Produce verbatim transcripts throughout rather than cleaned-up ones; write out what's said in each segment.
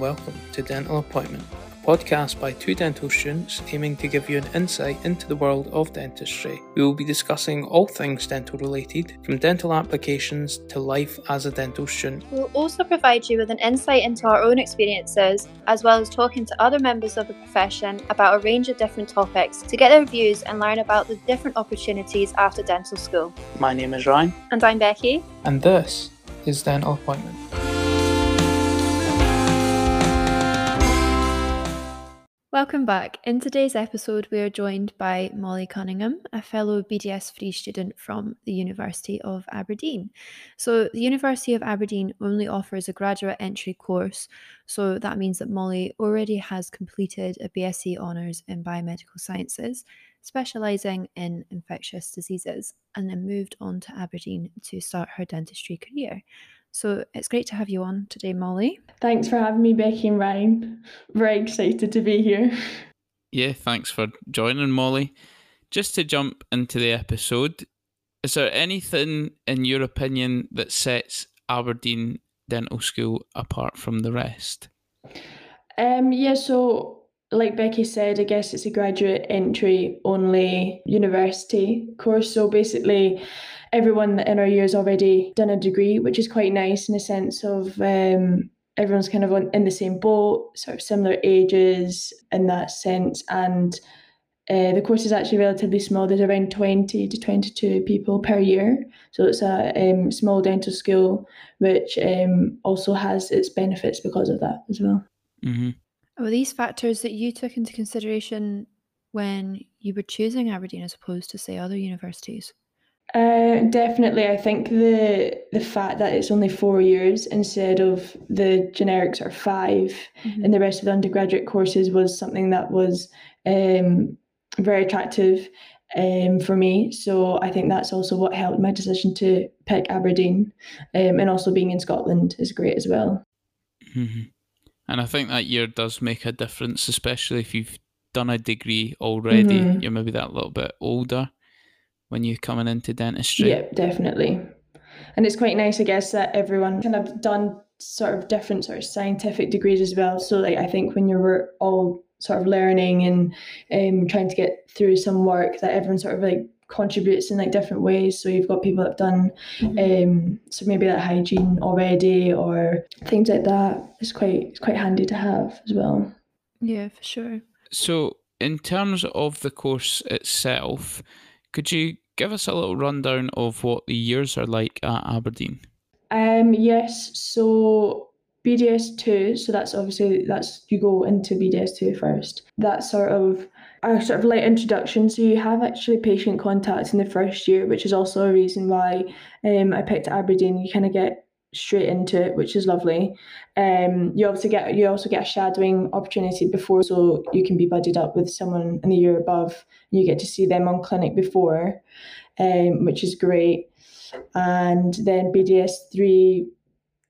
and welcome to Dental Appointment, a podcast by two dental students aiming to give you an insight into the world of dentistry. We will be discussing all things dental related, from dental applications to life as a dental student. We will also provide you with an insight into our own experiences, as well as talking to other members of the profession about a range of different topics to get their views and learn about the different opportunities after dental school. My name is Ryan. And I'm Becky. And this is Dental Appointment. Welcome back. In today's episode, we are joined by Molly Cunningham, a fellow B D S free student from the University of Aberdeen. So the University of Aberdeen only offers a graduate entry course, so that means that Molly already has completed a BSc Honours in Biomedical Sciences, specialising in infectious diseases, and then moved on to Aberdeen to start her dentistry career. So it's great to have you on today, Molly. Thanks for having me, Becky and Ryan. Very excited to be here. Yeah, thanks for joining, Molly. Just to jump into the episode, is there anything, in your opinion, that sets Aberdeen Dental School apart from the rest? Um, yeah, so like Becky said, I guess it's a graduate entry only university course. So basically, everyone in our year has already done a degree, which is quite nice in a sense of um, everyone's kind of on, in the same boat, sort of similar ages in that sense. And uh, the course is actually relatively small. There's around twenty to twenty-two people per year. So it's a um, small dental school, which um, also has its benefits because of that as well. Mm-hmm. Were these factors that you took into consideration when you were choosing Aberdeen as opposed to, say, other universities? Uh, definitely. I think the the fact that it's only four years instead of the generics are five, mm-hmm. and the rest of the undergraduate courses was something that was um, very attractive um, for me. So I think that's also what helped my decision to pick Aberdeen, um, and also being in Scotland is great as well. Mm-hmm. And I think that year does make a difference, especially if you've done a degree already. Mm-hmm. You're maybe that little bit older when you're coming into dentistry. Yeah, definitely. And it's quite nice, I guess, that everyone kind of done sort of different sort of scientific degrees as well. So like I think when you're all sort of learning and um, trying to get through some work, that everyone sort of like contributes in like different ways. So you've got people that have done um so maybe like hygiene already or things like that. It's quite it's quite handy to have as well. Yeah, for sure. So in terms of the course itself, could you give us a little rundown of what the years are like at Aberdeen? Um yes, so B D S two, so that's obviously that's you go into B D S two first. That's sort of a sort of light introduction, so you have actually patient contact in the first year, which is also a reason why um I picked Aberdeen. You kind of get straight into it, which is lovely. Um, you obviously get you also get a shadowing opportunity before, so you can be buddied up with someone in the year above. You get to see them on clinic before, um, which is great. And then B D S three,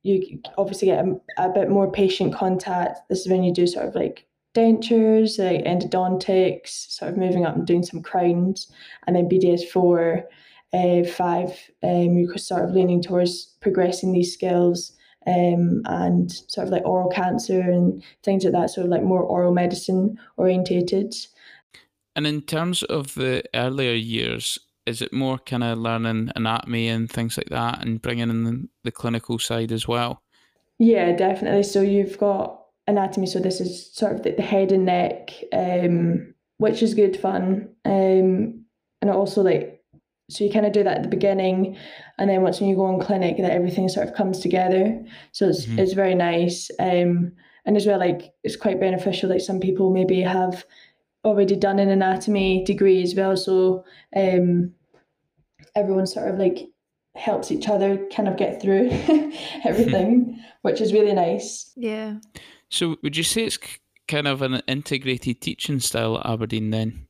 you obviously get a, a bit more patient contact. This is when you do sort of like dentures, like endodontics, sort of moving up and doing some crowns. And then B D S four, uh, five, um, you're sort of leaning towards progressing these skills, um, and sort of like oral cancer and things like that, sort of like more oral medicine orientated. And in terms of the earlier years, is it more kind of learning anatomy and things like that and bringing in the clinical side as well? Yeah, definitely. So you've got anatomy, so this is sort of the, the head and neck, um which is good fun, um and also like, so you kind of do that at the beginning, and then once when you go on clinic that everything sort of comes together, so it's mm-hmm. it's very nice, um and as well like it's quite beneficial, like some people maybe have already done an anatomy degree as well, so um everyone sort of like helps each other kind of get through everything, which is really nice. Yeah. So would you say it's kind of an integrated teaching style at Aberdeen then?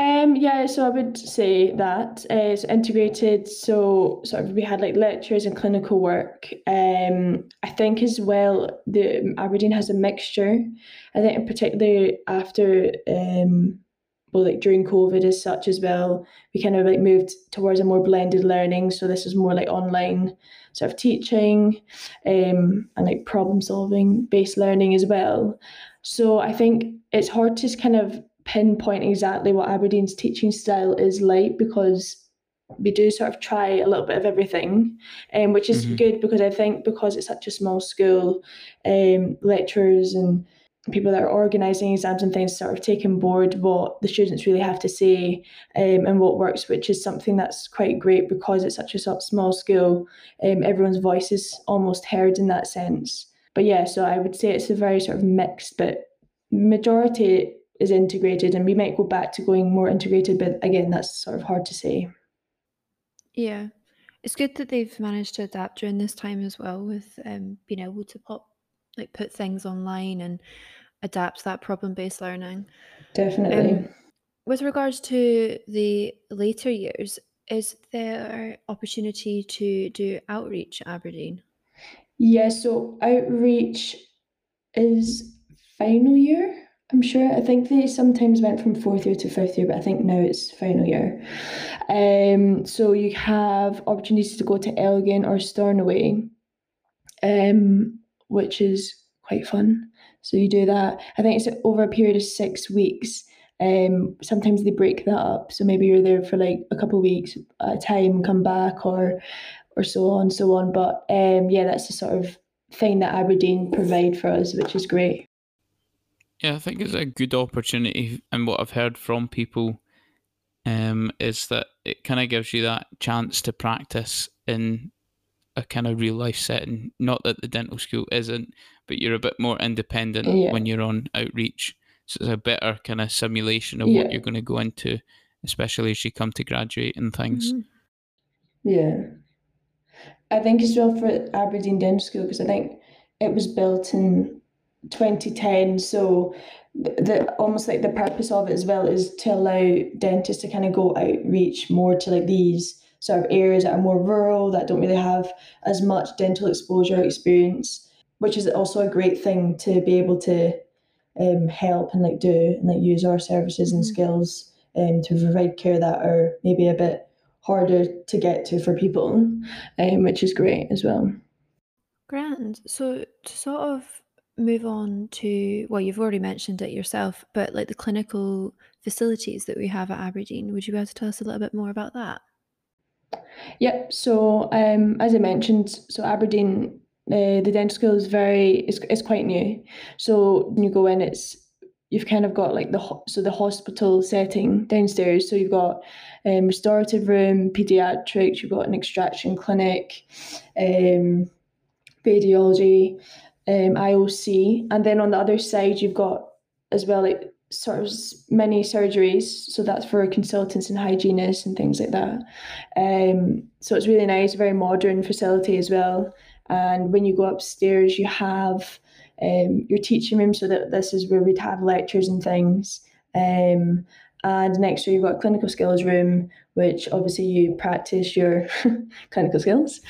Um, yeah, so I would say that uh, it's integrated. So sort of we had like lectures and clinical work. Um, I think as well, the Aberdeen has a mixture. I think in particular after um, well, like during COVID as such as well, we kind of like moved towards a more blended learning. So this is more like online sort of teaching um, and like problem solving based learning as well. So I think it's hard to kind of pinpoint exactly what Aberdeen's teaching style is like, because we do sort of try a little bit of everything, um, which is mm-hmm. good, because I think because it's such a small school, um, lecturers and people that are organising exams and things sort of take on board what the students really have to say um, and what works, which is something that's quite great because it's such a small school. Um, everyone's voice is almost heard in that sense. But yeah, so I would say it's a very sort of mixed, but majority is integrated, and we might go back to going more integrated, but again, that's sort of hard to say. Yeah, it's good that they've managed to adapt during this time as well with um, being able to pop like put things online and adapt that problem-based learning. Definitely. Um, with regards to the later years, is there opportunity to do outreach at Aberdeen? Yeah, so outreach is final year, I'm sure. I think they sometimes went from fourth year to fifth year, but I think now it's final year. Um, so you have opportunities to go to Elgin or Stornoway, um, which is quite fun. So you do that. I think it's over a period of six weeks. Um, sometimes they break that up. So maybe you're there for like a couple of weeks at a time, come back or or so on, so on. But um, yeah, that's the sort of thing that Aberdeen provide for us, which is great. Yeah, I think it's a good opportunity. And what I've heard from people um, is that it kind of gives you that chance to practice in a kind of real life setting. Not that the dental school isn't, but you're a bit more independent yeah. when you're on outreach. So it's a better kind of simulation of yeah. what you're going to go into, especially as you come to graduate and things. Mm-hmm. Yeah. I think as well for Aberdeen Dental School, because I think it was built in twenty ten, so the, the almost like the purpose of it as well is to allow dentists to kind of go outreach more to like these sort of areas that are more rural, that don't really have as much dental exposure experience, which is also a great thing to be able to um help and like do and like use our services and skills um to provide care that are maybe a bit harder to get to for people, um, which is great as well. Grand. So to sort of move on to, well, you've already mentioned it yourself, but like the clinical facilities that we have at Aberdeen, would you be able to tell us a little bit more about that? Yep. So um, as I mentioned, so Aberdeen, uh, the dental school is very, it's, it's quite new. So when you go in, it's, you've kind of got like the, ho- so the hospital setting downstairs. So you've got um, restorative room, paediatrics, you've got an extraction clinic, um, radiology, um, I O C. And then on the other side, you've got as well, like sort of mini surgeries. So that's for consultants and hygienists and things like that. Um, so it's really nice, very modern facility as well. And when you go upstairs, you have Um, your teaching room, so that this is where we'd have lectures and things. Um, and next to you've got a clinical skills room, which obviously you practice your clinical skills.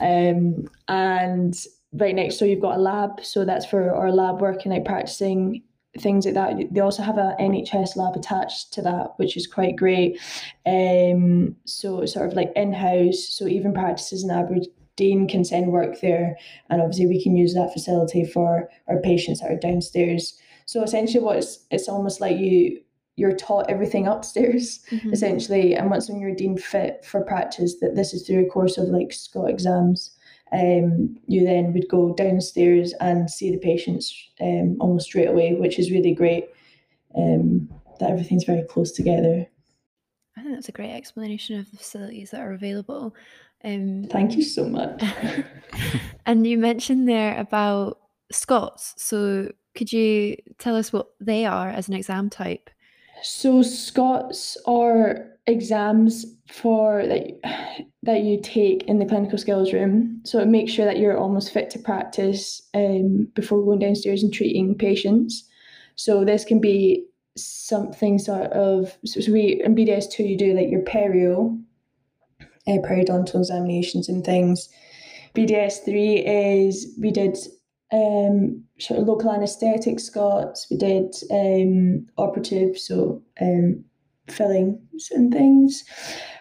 um, and right next to you've got a lab, so that's for our lab work and like practicing things like that. They also have an N H S lab attached to that, which is quite great. Um, so it's sort of like in-house, so even practices in Aberdeen Dean can send work there, and obviously we can use that facility for our patients that are downstairs. So essentially what it's, it's almost like you, you're taught everything upstairs, mm-hmm. essentially, and once when you're deemed fit for practice, that this is through a course of like SCOT exams, um, you then would go downstairs and see the patients um, almost straight away, which is really great, um, that everything's very close together. I think that's a great explanation of the facilities that are available. Um, Thank you so much. And you mentioned there about SCOTs. So could you tell us what they are as an exam type? So SCOTs are exams for that you, that you take in the clinical skills room. So it makes sure that you're almost fit to practice um, before going downstairs and treating patients. So this can be something sort of, so we in B D S two you do like your perio, Uh, periodontal examinations and things. B D S three is, we did um, sort of local anaesthetic SCOTs, we did um, operative, so um, fillings and things.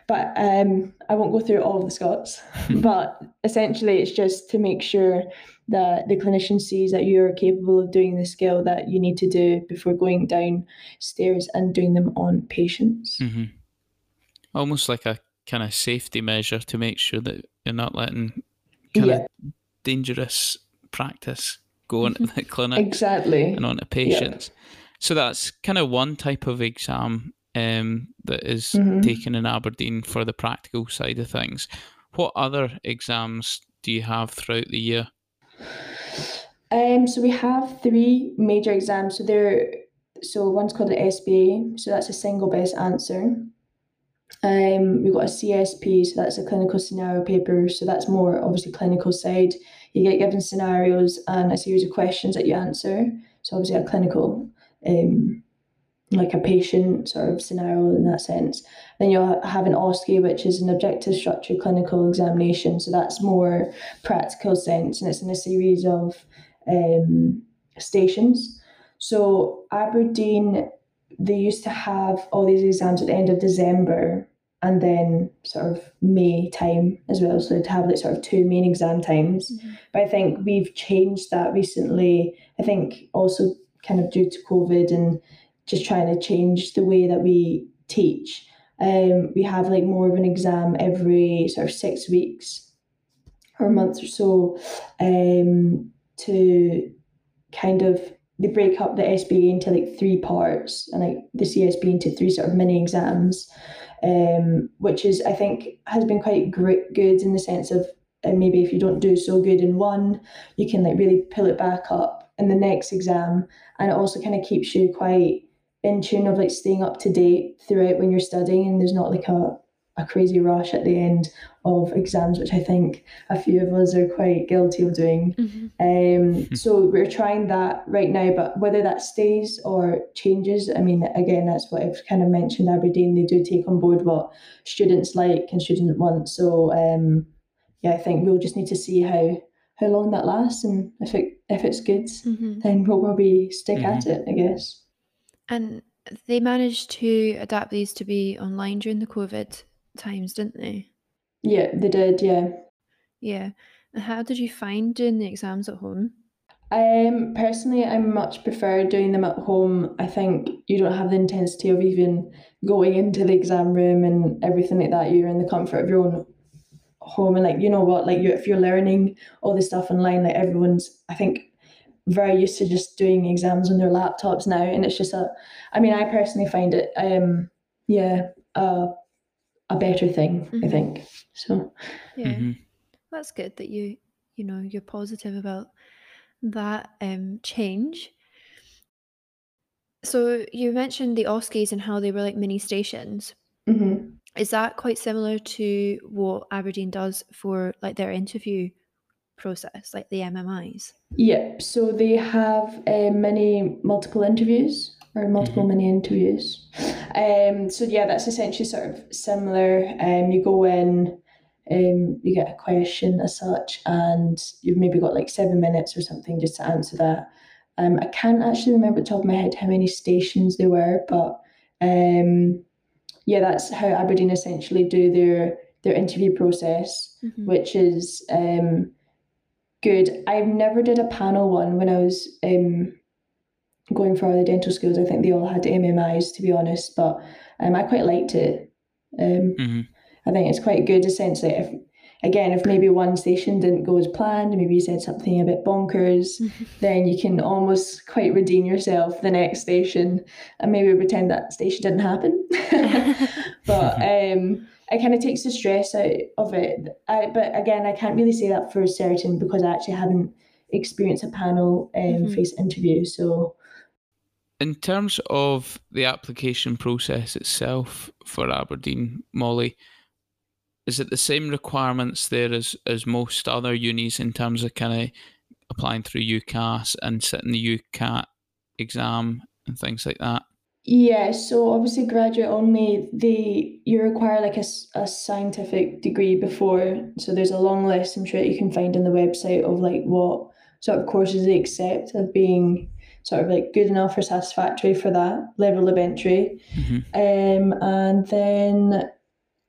But um, I won't go through all of the Scots, but essentially it's just to make sure that the clinician sees that you're capable of doing the skill that you need to do before going downstairs and doing them on patients. Mm-hmm. Almost like a kind of safety measure to make sure that you're not letting kind yeah. of dangerous practice go into the clinic exactly. and onto patients. Yep. So that's kind of one type of exam um, that is mm-hmm. taken in Aberdeen for the practical side of things. What other exams do you have throughout the year? Um, so we have three major exams. So they're so one's called the S B A, so that's a single best answer. Um, we've got a C S P, so that's a clinical scenario paper. So that's more obviously clinical side. You get given scenarios and a series of questions that you answer. So obviously a clinical, um, like a patient sort of scenario in that sense. Then you'll have an O S C E, which is an objective structured clinical examination. So that's more practical sense, and it's in a series of um, stations. So Aberdeen, they used to have all these exams at the end of December and then sort of May time as well. So they'd have like sort of two main exam times. Mm-hmm. But I think we've changed that recently. I think also kind of due to COVID and just trying to change the way that we teach. Um, we have like more of an exam every sort of six weeks or a month or so um, to kind of, they break up the S B A into like three parts and like the C S P into three sort of mini exams, um, which is, I think, has been quite great, good in the sense of uh, maybe if you don't do so good in one, you can like really pull it back up in the next exam. And it also kind of keeps you quite in tune of like staying up to date throughout when you're studying, and there's not like a, a crazy rush at the end of exams, which I think a few of us are quite guilty of doing. Mm-hmm. Um, so we're trying that right now, but whether that stays or changes, I mean, again, that's what I've kind of mentioned. Aberdeen, they do take on board what students like and students want. So um, yeah, I think we'll just need to see how how long that lasts, and if it if it's good, mm-hmm. then we'll probably stick mm-hmm. at it, I guess. And they managed to adapt these to be online during the COVID times, didn't they? Yeah, they did, yeah. Yeah. And how did you find doing the exams at home? Um, personally, I much prefer doing them at home. I think you don't have the intensity of even going into the exam room and everything like that. You're in the comfort of your own home. And like, you know what, like you, if you're learning all this stuff online, like everyone's, I think, very used to just doing exams on their laptops now. And it's just a, I mean, I personally find it, um, yeah, uh, a better thing, mm-hmm. I think. So yeah, mm-hmm. that's good that you you know you're positive about that um change. So you mentioned the O S C Es and how they were like mini stations. Mm-hmm. Is that quite similar to what Aberdeen does for like their interview process, like the M M Is? Yep. Yeah, so they have uh, many multiple interviews. Or multiple mini interviews. Um, so yeah, that's essentially sort of similar. Um, you go in, um, you get a question as such, and you've maybe got like seven minutes or something just to answer that. Um, I can't actually remember at the top of my head how many stations there were, but um, yeah, that's how Aberdeen essentially do their their interview process, mm-hmm. which is um, good. I've never did a panel one when I was um. going for other dental schools. I think they all had M M Is, to be honest, but um, I quite liked it. Um, mm-hmm. I think it's quite good, essentially. If, again, if maybe one station didn't go as planned, maybe you said something a bit bonkers, mm-hmm. then you can almost quite redeem yourself the next station and maybe pretend that station didn't happen. But um, it kind of takes the stress out of it. I, but again, I can't really say that for certain because I actually haven't experienced a panel um, mm-hmm. face interview, so... In terms of the application process itself for Aberdeen, Molly, is it the same requirements there as, as most other unis in terms of kind of applying through UCAS and sitting the UCAT exam and things like that? Yeah, so obviously graduate only, they, you require like a, a scientific degree before. So there's a long list, I'm sure, that you can find on the website of like what sort of courses they accept of being sort of like good enough or satisfactory for that level of entry. Mm-hmm. um, and then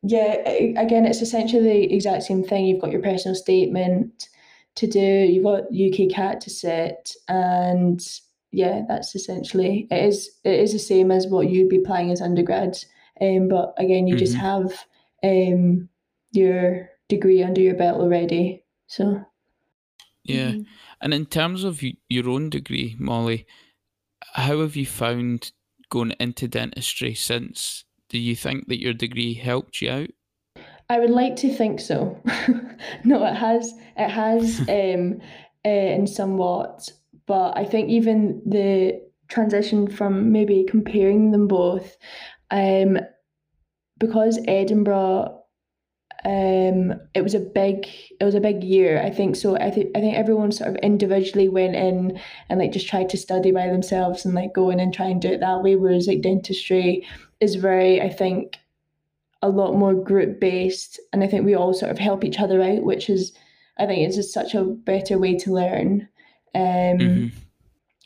yeah, again, it's essentially the exact same thing. You've got your personal statement to do, you've got U K CAT to sit, and yeah, that's essentially it. Is it is the same as what you'd be applying as undergrads, um, but again, you mm-hmm. just have um your degree under your belt already. So yeah, mm-hmm. and in terms of your own degree, Molly, how have you found going into dentistry since? Do you think that your degree helped you out? I would like to think so. No, it has. It has, um, uh, in somewhat. But I think even the transition from maybe comparing them both, um, because Edinburgh, um, it was a big, it was a big year. I think so. I think I think everyone sort of individually went in and like just tried to study by themselves and like go in and try and do it that way. Whereas like dentistry is very, I think, a lot more group based, and I think we all sort of help each other out, which is, I think, it's just such a better way to learn. Um, mm-hmm.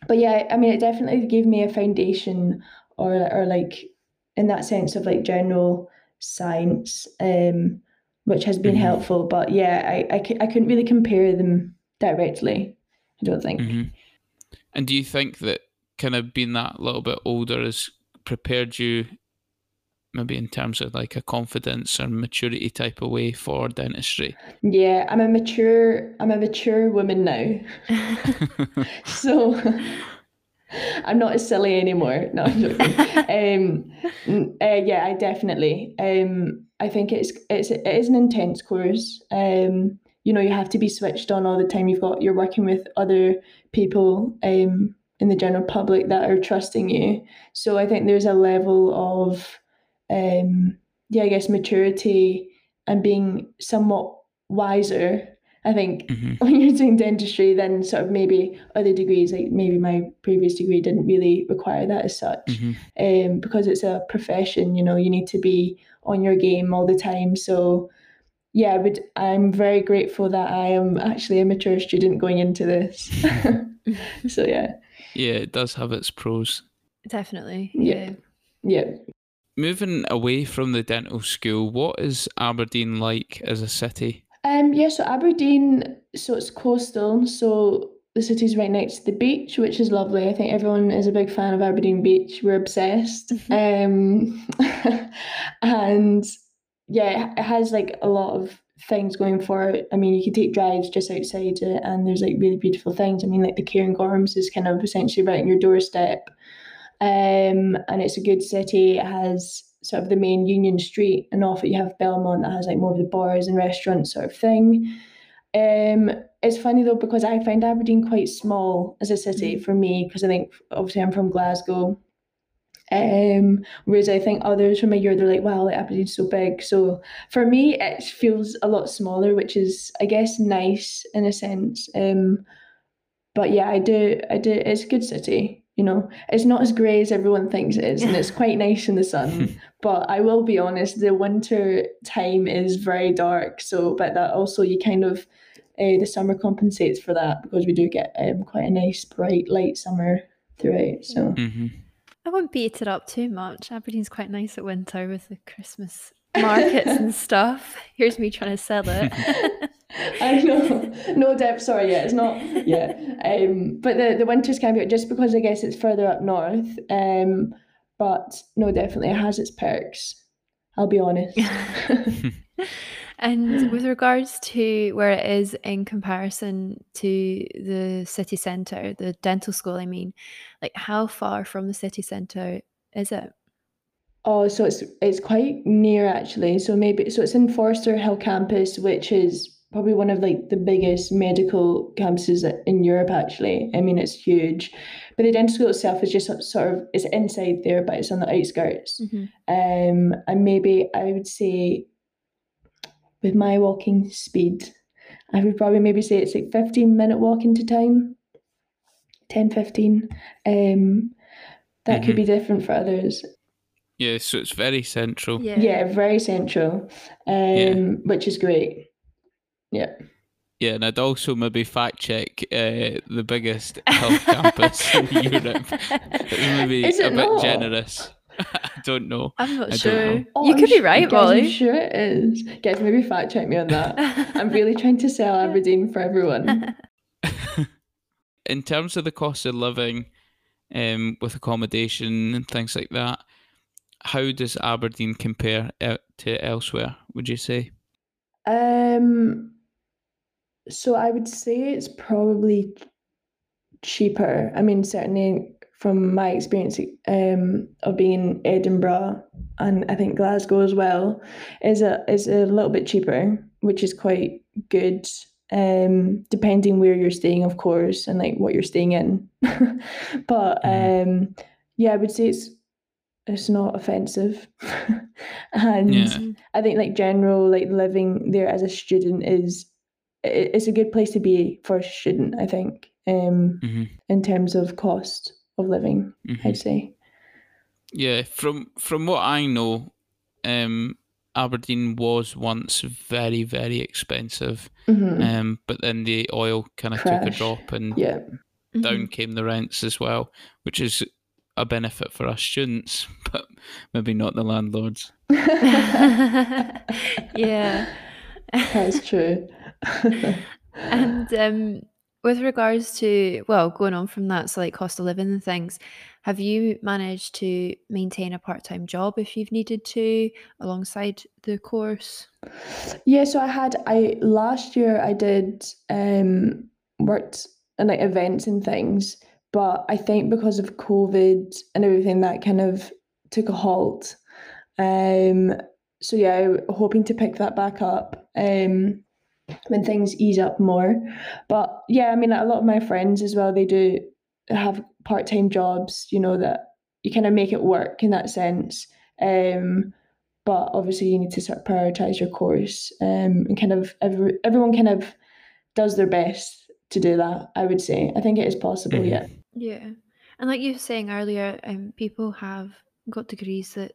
But yeah, I mean, it definitely gave me a foundation, or or like in that sense of like general science, um, which has been mm-hmm. helpful. But yeah, I, I, I couldn't really compare them directly, I don't think. Mm-hmm. And do you think that kind of being that little bit older has prepared you, maybe in terms of like a confidence or maturity type of way for dentistry? Yeah, I'm a mature, I'm a mature woman now. So I'm not as silly anymore. No, I'm joking. um, uh, yeah, I definitely. Um, I think it's it's it is an intense course. Um, you know, you have to be switched on all the time. You've got you're working with other people um in the general public that are trusting you. So I think there's a level of Um, yeah, I guess maturity and being somewhat wiser, I think, mm-hmm. when you're doing dentistry than sort of maybe other degrees. Like maybe my previous degree didn't really require that as such, mm-hmm. um, because it's a profession, you know, you need to be on your game all the time. So yeah, I would, I'm very grateful that I am actually a mature student going into this. So yeah. Yeah, it does have its pros. Definitely. Yeah. Yeah. yeah. Moving away from the dental school, what is Aberdeen like as a city? Um, yeah, so Aberdeen, so it's coastal, so the city's right next to the beach, which is lovely. I think everyone is a big fan of Aberdeen Beach. We're obsessed. Mm-hmm. Um, and yeah, it has like a lot of things going for it. I mean, you can take drives just outside it, and there's like really beautiful things. I mean, like the Cairngorms is kind of essentially right on your doorstep. Um, and it's a good city. It has sort of the main Union Street, and off it you have Belmont that has like more of the bars and restaurants sort of thing. Um, it's funny though, because I find Aberdeen quite small as a city for me, because I think obviously I'm from Glasgow, um, whereas I think others from a year, they're like, wow, like Aberdeen's so big. So for me it feels a lot smaller, which is, I guess, nice in a sense. Um, but yeah, I do, I do. It's a good city. You know, it's not as grey as everyone thinks it is, and it's quite nice in the sun. But I will be honest, the winter time is very dark. So, but that also, you kind of, uh, the summer compensates for that, because we do get um, quite a nice, bright, light summer throughout. So, mm-hmm. I won't beat it up too much. Aberdeen's quite nice at winter with the Christmas markets and stuff. Here's me trying to sell it. I know, no depth, sorry, yeah, it's not, yeah, um, but the, the winters can be, just because I guess it's further up north, um, but no, definitely, it has its perks, I'll be honest. And with regards to where it is in comparison to the city centre, the dental school, I mean, like, how far from the city centre is it? Oh, so it's it's quite near actually. So maybe so it's in Forster Hill campus, which is probably one of like the biggest medical campuses in Europe. Actually, I mean, it's huge. But the dental school itself is just sort of, it's inside there, but it's on the outskirts. Mm-hmm. Um, and maybe I would say, with my walking speed, I would probably maybe say it's like fifteen minute walk into town, ten, fifteen. Um, that mm-hmm. could be different for others. Yeah, so it's very central. Yeah, yeah, very central, um, yeah. Which is great. Yeah. Yeah, and I'd also maybe fact check uh, the biggest health campus in Europe. Maybe Is it a not? bit generous. I don't know. I'm not I sure. Oh, you I'm could sh- be right, Molly. I'm sure it is. Guys, maybe fact check me on that. I'm really trying to sell Aberdeen for everyone. In terms of the cost of living, um, with accommodation and things like that, how does Aberdeen compare to elsewhere, would you say? Um. So I would say it's probably cheaper. I mean, certainly from my experience um, of being in Edinburgh and I think Glasgow as well, is a is a little bit cheaper, which is quite good, um, depending where you're staying, of course, and like what you're staying in. But um, yeah, I would say it's it's not offensive. And yeah. I think like general like living there as a student is, it's a good place to be for a student, I think, um, mm-hmm. in terms of cost of living, mm-hmm. I'd say. Yeah, from from what I know, um, Aberdeen was once very, very expensive, mm-hmm. um, but then the oil kind of took a drop and yeah. down mm-hmm. came the rents as well, which is a benefit for us students, but maybe not the landlords. Yeah. That's true. And um, with regards to, well, going on from that, so like cost of living and things, have you managed to maintain a part-time job if you've needed to alongside the course? Yeah, so I had, I last year I did, um, worked in like events and things, but I think because of COVID and everything that kind of took a halt. Um, so yeah, hoping to pick that back up. Um, when things ease up more. But yeah, I mean, a lot of my friends as well, they do have part-time jobs, you know, that you kind of make it work in that sense. Um, but obviously you need to sort of prioritise your course, um, and kind of every, everyone kind of does their best to do that, I would say. I think it is possible, yeah. Yeah. And like you were saying earlier, um, people have got degrees that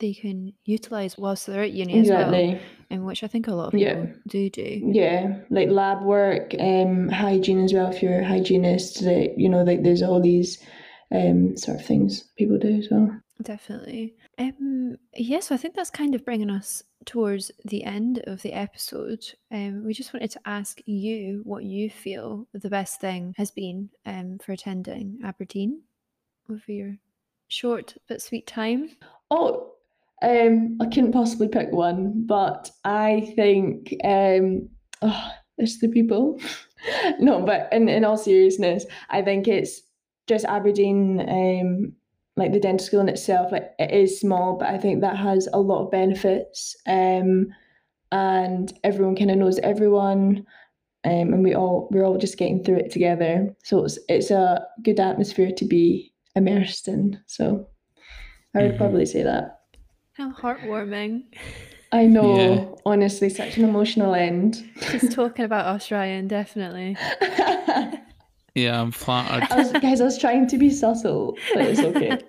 they can utilise whilst they're at uni as exactly. well, and which I think a lot of people yeah. do do. Yeah, like lab work, um, hygiene as well, if you're a hygienist, like, you know, like there's all these um, sort of things people do as well. Definitely. Um, yeah, so I think that's kind of bringing us towards the end of the episode. Um, we just wanted to ask you what you feel the best thing has been um, for attending Aberdeen over your short but sweet time. Oh, Um, I couldn't possibly pick one, but I think um, oh, it's the people. No, but in, in all seriousness, I think it's just Aberdeen, um, like the dental school in itself, like it is small, but I think that has a lot of benefits, um, and everyone kind of knows everyone, um, and we all we're all just getting through it together. So it's it's a good atmosphere to be immersed in. So I would probably say that. How heartwarming. I know, yeah. Honestly, such an emotional end. She's talking about us, Ryan, definitely. Yeah, I'm flattered. I was, guys, I was trying to be subtle, but it's okay.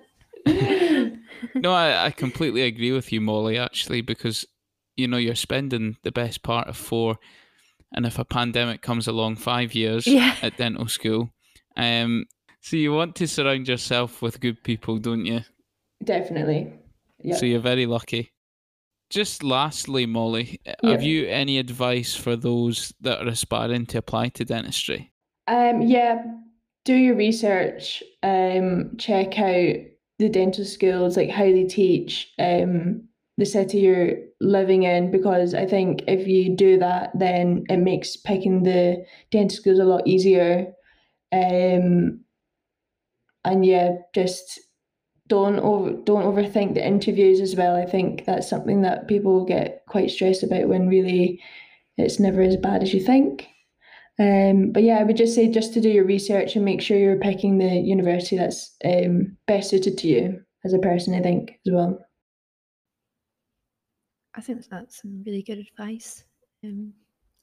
No, I, I completely agree with you, Molly, actually, because, you know, you're spending the best part of four, and if a pandemic comes along, five years yeah. at dental school. Um, so you want to surround yourself with good people, don't you? Definitely. Yep. So you're very lucky. Just lastly, Molly, yep. have you any advice for those that are aspiring to apply to dentistry? Um, yeah, do your research, um, check out the dental schools, like how they teach, um, the city you're living in, because I think if you do that, then it makes picking the dental schools a lot easier. Um, and yeah, just... Don't over, don't overthink the interviews as well. I think that's something that people get quite stressed about when really it's never as bad as you think. Um, but yeah, I would just say just to do your research and make sure you're picking the university that's um, best suited to you as a person, I think, as well. I think that's some really good advice. Um,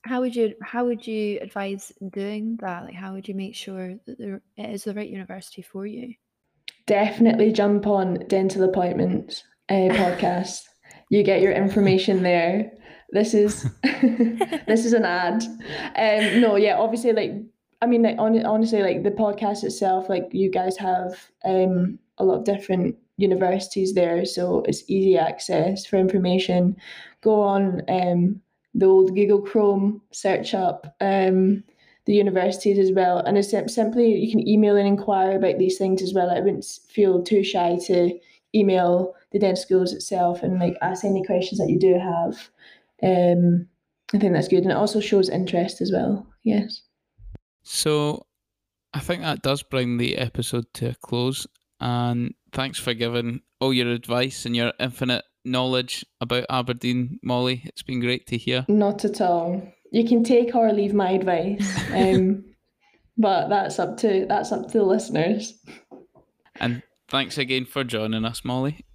how would you how would you advise doing that? Like, how would you make sure that there, it is the right university for you? Definitely jump on Dental Appointments uh, podcast. you get your information there. This is this is an ad. Um, no, yeah, obviously, like, I mean, like, on, honestly, like, the podcast itself, like, you guys have um, a lot of different universities there, so it's easy access for information. Go on um, the old Google Chrome, search up um, the universities as well, and it's simply, you can email and inquire about these things as well. I wouldn't feel too shy to email the dental schools itself and, like, ask any questions that you do have. Um, I think that's good, and it also shows interest as well. Yes. So I think that does bring the episode to a close, and thanks for giving all your advice and your infinite knowledge about Aberdeen, Molly. It's been great to hear. Not at all. You can take or leave my advice, um, but that's up to that's up to the listeners. And thanks again for joining us, Molly.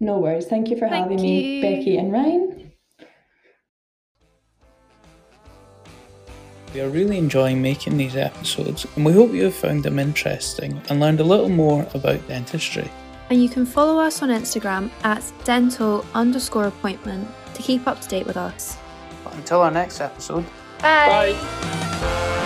No worries. Thank you for Thank having you. me, Becky and Ryan. We are really enjoying making these episodes, and we hope you have found them interesting and learned a little more about dentistry. And you can follow us on Instagram at dental underscore appointment to keep up to date with us. But until our next episode, bye! Bye.